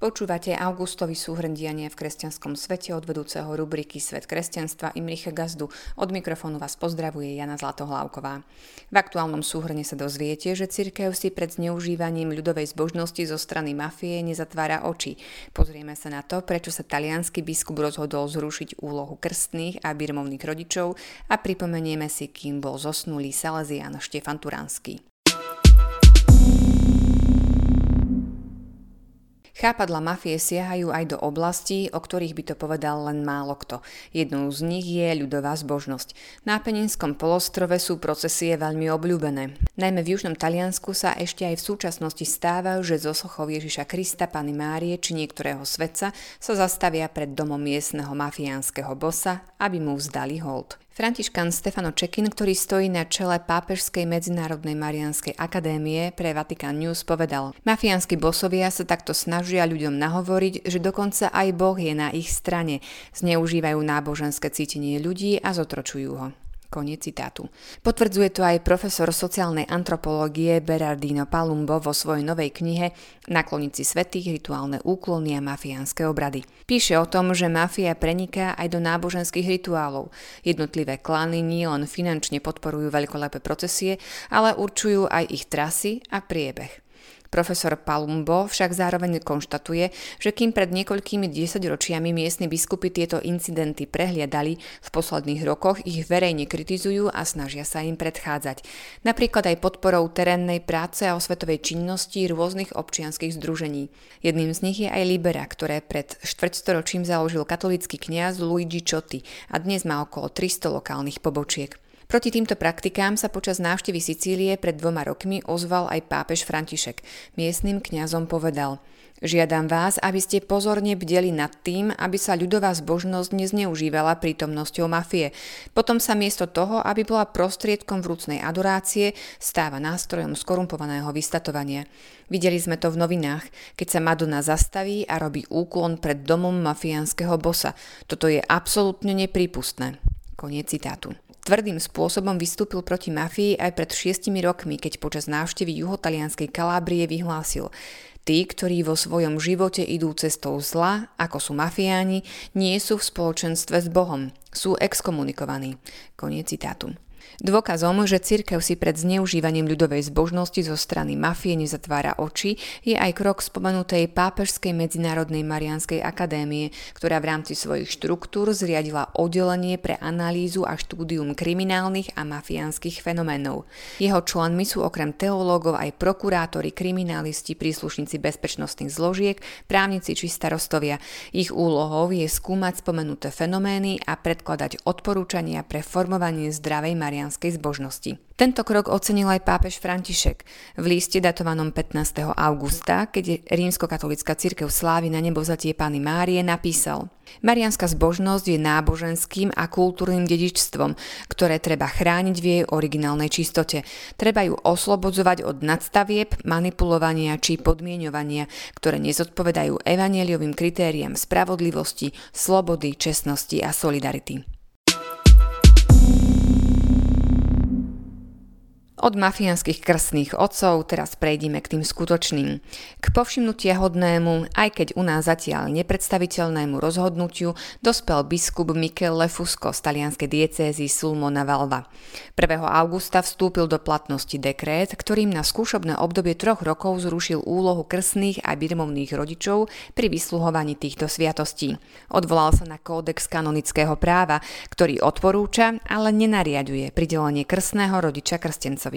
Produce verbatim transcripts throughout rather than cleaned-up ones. Počúvate augustový súhrn diania v kresťanskom svete od vedúceho rubriky Svet kresťanstva Imricha Gazdu. Od mikrofónu vás pozdravuje Jana Zlatohlávková. V aktuálnom súhrne sa dozviete, že cirkev si pred zneužívaním ľudovej zbožnosti zo strany mafie nezatvára oči. Pozrieme sa na to, prečo sa taliansky biskup rozhodol zrušiť úlohu krstných a birmovných rodičov a pripomenieme si, kým bol zosnulý salezián Štefan Turanský. Chápadla mafie siahajú aj do oblastí, o ktorých by to povedal len málo kto. Jednou z nich je ľudová zbožnosť. Na Peninskom polostrove sú procesie veľmi obľúbené. Najmä v južnom Taliansku sa ešte aj v súčasnosti stáva, že zo sochov Ježiša Krista, Panny Márie či niektorého svetca sa zastavia pred domom miestneho mafiánskeho bossa, aby mu vzdali hold. Františkan Stefano Cecchin, ktorý stojí na čele Pápežskej medzinárodnej mariánskej akadémie pre Vatikán News, povedal: "Mafiánsky bosovia sa takto snažia ľuďom nahovoriť, že dokonca aj Boh je na ich strane. Zneužívajú náboženské cítenie ľudí a zotročujú ho." Koniec citátu. Potvrdzuje to aj profesor sociálnej antropológie Berardino Palumbo vo svojej novej knihe Naklonici svätých, rituálne úklony a mafiánske obrady. Píše o tom, že mafia preniká aj do náboženských rituálov. Jednotlivé klany nielen finančne podporujú veľkolepé procesie, ale určujú aj ich trasy a priebeh. Profesor Palumbo však zároveň konštatuje, že kým pred niekoľkými desaťročiami miestni biskupy tieto incidenty prehliadali, v posledných rokoch ich verejne kritizujú a snažia sa im predchádzať. Napríklad aj podporou terénnej práce a osvetovej činnosti rôznych občianskych združení. Jedným z nich je aj Libera, ktoré pred štvrťstoročím založil katolícky kňaz Luigi Chotti a dnes má okolo tristo lokálnych pobočiek. Proti týmto praktikám sa počas návštevy Sicílie pred dvoma rokmi ozval aj pápež František. Miestnym kňazom povedal: "Žiadam vás, aby ste pozorne bdeli nad tým, aby sa ľudová zbožnosť nezneužívala prítomnosťou mafie. Potom sa miesto toho, aby bola prostriedkom vrúcnej adorácie, stáva nástrojom skorumpovaného vystatovania. Videli sme to v novinách, keď sa Madonna zastaví a robí úklon pred domom mafiánskeho bossa. Toto je absolútne neprípustné." Koniec citátu. Tvrdým spôsobom vystúpil proti mafii aj pred šiestimi rokmi, keď počas návštevy juhotalianskej Kalábrie vyhlásil: "Tí, ktorí vo svojom živote idú cestou zla, ako sú mafiáni, nie sú v spoločenstve s Bohom, sú exkomunikovaní." Koniec citátu. Dôkazom, že cirkev si pred zneužívaním ľudovej zbožnosti zo strany mafie nezatvára oči, je aj krok spomenutej Pápežskej medzinárodnej mariánskej akadémie, ktorá v rámci svojich štruktúr zriadila oddelenie pre analýzu a štúdium kriminálnych a mafiánskych fenoménov. Jeho členmi sú okrem teológov aj prokurátori, kriminalisti, príslušníci bezpečnostných zložiek, právnici či starostovia. Ich úlohou je skúmať spomenuté fenomény a predkladať odporúčania pre formovanie zdravej mariánskej zbožnosti. Tento krok ocenil aj pápež František. V liste datovanom pätnásteho augusta, keď rímskokatolícka cirkev slávi na nebovzatie Panny Márie, napísal: "Mariánska zbožnosť je náboženským a kultúrnym dedičstvom, ktoré treba chrániť v jej originálnej čistote. Treba ju oslobodzovať od nadstavieb, manipulovania či podmieňovania, ktoré nezodpovedajú evanjeliovým kritériám spravodlivosti, slobody, čestnosti a solidarity." Od mafiánskych krstných otcov teraz prejdime k tým skutočným. K povšimnutiahodnému, aj keď u nás zatiaľ nepredstaviteľnému rozhodnutiu dospel biskup Mikel Lefusco z talianskej diecézy Sulmona Valva. prvého augusta vstúpil do platnosti dekrét, ktorým na skúšobné obdobie troch rokov zrušil úlohu krstných a birmovných rodičov pri vysluhovaní týchto sviatostí. Odvolal sa na kódex kanonického práva, ktorý odporúča, ale nenariaďuje pridelenie krstného rodiča krstenca.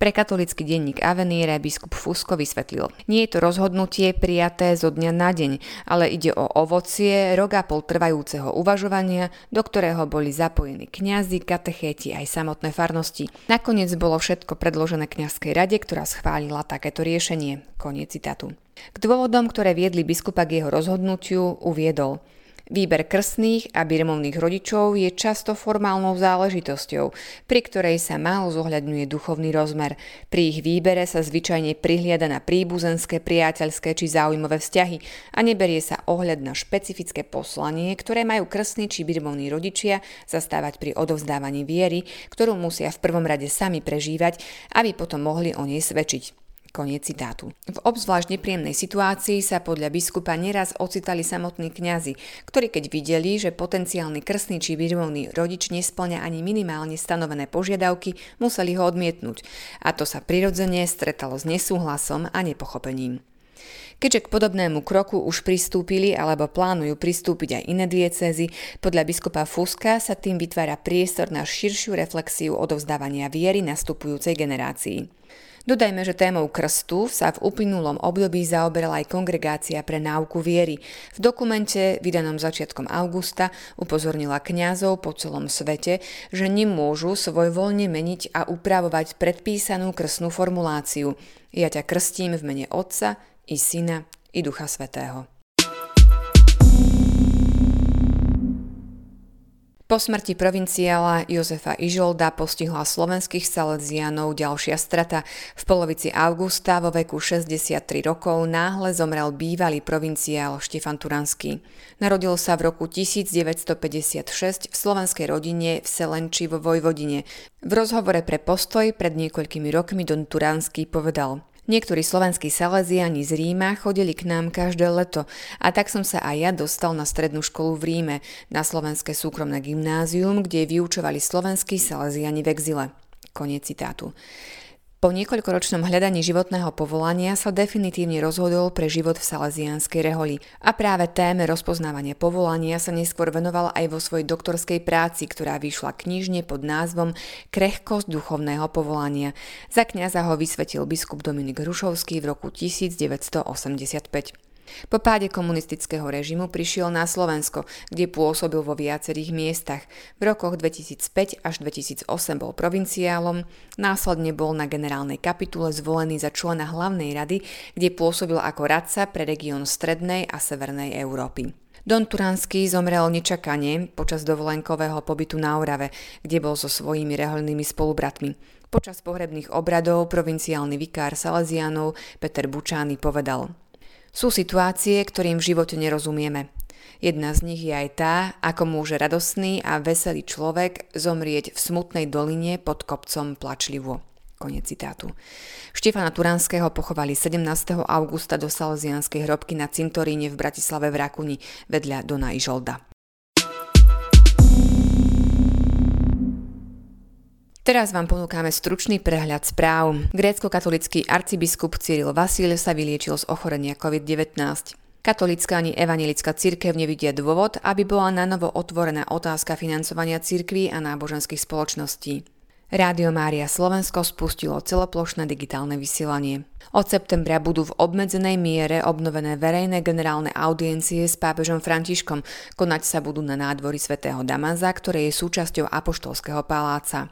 Pre katolícky denník Avvenire biskup Fusco vysvetlil: "Nie je to rozhodnutie prijaté zo dňa na deň, ale ide o ovocie rok a pol trvajúceho uvažovania, do ktorého boli zapojení kňazi, katechéti aj samotné farnosti. Nakoniec bolo všetko predložené kňazskej rade, ktorá schválila takéto riešenie." Koniec citátu. K dôvodom, ktoré viedli biskupa k jeho rozhodnutiu, uviedol: "Výber krstných a birmovných rodičov je často formálnou záležitosťou, pri ktorej sa málo zohľadňuje duchovný rozmer. Pri ich výbere sa zvyčajne prihliada na príbuzenské, priateľské či záujmové vzťahy a neberie sa ohľad na špecifické poslanie, ktoré majú krstní či birmovní rodičia zastávať pri odovzdávaní viery, ktorú musia v prvom rade sami prežívať, aby potom mohli o nej svedčiť." Koniec citátu. V obzvlášť nepríjemnej situácii sa podľa biskupa neraz ocitali samotní kňazi, ktorí keď videli, že potenciálny krstný či birmovný rodič nesplňa ani minimálne stanovené požiadavky, museli ho odmietnúť. A to sa prirodzene stretalo s nesúhlasom a nepochopením. Keďže k podobnému kroku už pristúpili alebo plánujú pristúpiť aj iné diecézy, podľa biskupa Fuska sa tým vytvára priestor na širšiu reflexiu odovzdávania viery nastupujúcej generácii. Dodajme, že témou krstu sa v uplynulom období zaoberala aj Kongregácia pre náuku viery. V dokumente, vydanom začiatkom augusta, upozornila kňazov po celom svete, že nemôžu svojvoľne meniť a upravovať predpísanú krstnú formuláciu. Ja ťa krstím v mene Otca i Syna i Ducha Svätého. Po smrti provinciála Jozefa Ižolda postihla slovenských saleziánov ďalšia strata. V polovici augusta vo veku šesťdesiattri rokov náhle zomrel bývalý provinciál Štefan Turanský. Narodil sa v roku devätnásťstopäťdesiatšesť v slovenskej rodine v Selenči vo Vojvodine. V rozhovore pre Postoj pred niekoľkými rokmi don Turanský povedal: Niektorí slovenskí saleziáni z Ríma chodili k nám každé leto a tak som sa aj ja dostal na strednú školu v Ríme, na slovenské súkromné gymnázium, kde vyučovali slovenskí saleziáni v exile. Koniec citátu. Po niekoľkoročnom hľadaní životného povolania sa definitívne rozhodol pre život v saleziánskej reholi. A práve téme rozpoznávania povolania sa neskôr venoval aj vo svojej doktorskej práci, ktorá vyšla knižne pod názvom Krehkosť duchovného povolania. Za kňaza ho vysvetil biskup Dominik Hrušovský v roku devätnásťstoosemdesiatpäť. Po páde komunistického režimu prišiel na Slovensko, kde pôsobil vo viacerých miestach. V rokoch dvetisícpäť až dvetisícosem bol provinciálom, následne bol na generálnej kapitule zvolený za člena hlavnej rady, kde pôsobil ako radca pre región Strednej a Severnej Európy. Don Turanský zomrel nečakane počas dovolenkového pobytu na Orave, kde bol so svojimi rehoľnými spolubratmi. Počas pohrebných obradov provinciálny vikár saleziánov Peter Bučány povedal: Sú situácie, ktorým v živote nerozumieme. Jedna z nich je aj tá, ako môže radostný a veselý človek zomrieť v smutnej doline pod kopcom plačlivo. Koniec citátu. Štefana Turanského pochovali sedemnásteho augusta do saleziánskej hrobky na cintoríne v Bratislave v Rakuni vedľa dona Ižolda. Teraz vám ponúkame stručný prehľad správ. Grécko-katolícky arcibiskup Cyril Vasil sa vyliečil z ochorenia covid devätnásť. Katolícka ani evanjelická cirkev nevidia dôvod, aby bola nanovo otvorená otázka financovania cirkví a náboženských spoločností. Rádio Mária Slovensko spustilo celoplošné digitálne vysielanie. Od septembra budú v obmedzenej miere obnovené verejné generálne audiencie s pápežom Františkom. Konať sa budú na nádvorí svätého Damaza, ktoré je súčasťou Apoštolského paláca.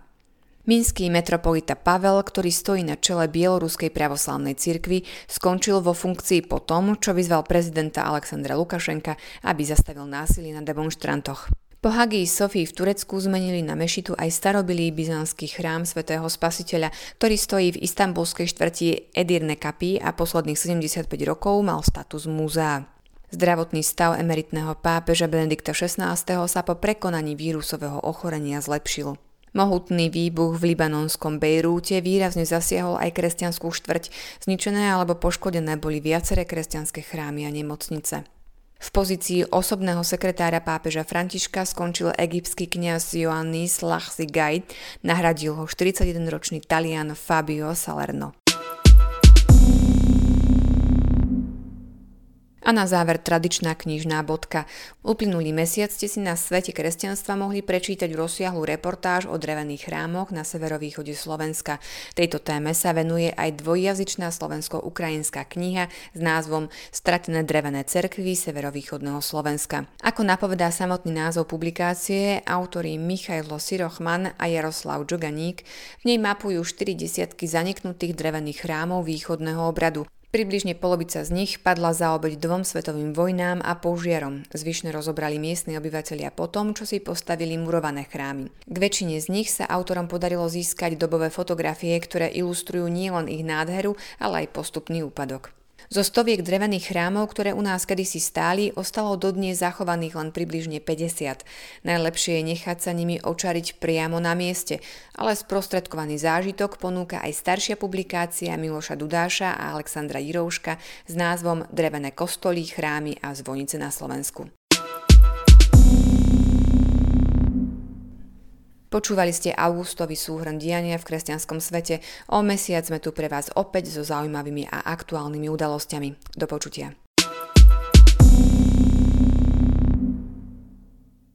Minský metropolita Pavel, ktorý stojí na čele Bieloruskej pravoslavnej cirkvi, skončil vo funkcii po tom, čo vyzval prezidenta Aleksandra Lukašenka, aby zastavil násilie na demonštrantoch. Po Hagii Sofii v Turecku zmenili na mešitu aj starobilý byzantský chrám svätého Spasiteľa, ktorý stojí v istanbulskej štvrti Edirne Kapı a posledných sedemdesiatpäť rokov mal status múzea. Zdravotný stav emeritného pápeža Benedikta šestnásteho sa po prekonaní vírusového ochorenia zlepšil. Mohutný výbuch v libanonskom Bejrúte výrazne zasiahol aj kresťanskú štvrť. Zničené alebo poškodené boli viaceré kresťanské chrámy a nemocnice. V pozícii osobného sekretára pápeža Františka skončil egyptský kňaz Ioannis Lahzi Gaid, nahradil ho štyridsaťjedenročný Talian Fabio Salerno. A na záver tradičná knižná bodka. Uplynulý mesiac ste si na Svete kresťanstva mohli prečítať rozsiahlu reportáž o drevených chrámoch na severovýchode Slovenska. Tejto téme sa venuje aj dvojjazyčná slovensko-ukrajinská kniha s názvom Stratené drevené cerkvy severovýchodného Slovenska. Ako napovedá samotný názov publikácie, autori Michajlo Syrochman a Jaroslav Džoganík v nej mapujú štyri desiatky zaniknutých drevených chrámov východného obradu. Približne polovica z nich padla zaobeť dvom svetovým vojnám a požiarom. Zvyšne rozobrali miestni obyvatelia po tom, čo si postavili murované chrámy. K väčšine z nich sa autorom podarilo získať dobové fotografie, ktoré ilustrujú nielen ich nádheru, ale aj postupný úpadok. Zo stoviek drevených chrámov, ktoré u nás kedysi stáli, ostalo dodnes zachovaných len približne päťdesiat. Najlepšie je nechať sa nimi očariť priamo na mieste, ale sprostredkovaný zážitok ponúka aj staršia publikácia Miloša Dudáša a Aleksandra Jirouška s názvom Drevené kostolí, chrámy a zvonice na Slovensku. Počúvali ste augustový súhrn diania v kresťanskom svete. O mesiac sme tu pre vás opäť so zaujímavými a aktuálnymi udalosťami. Do počutia.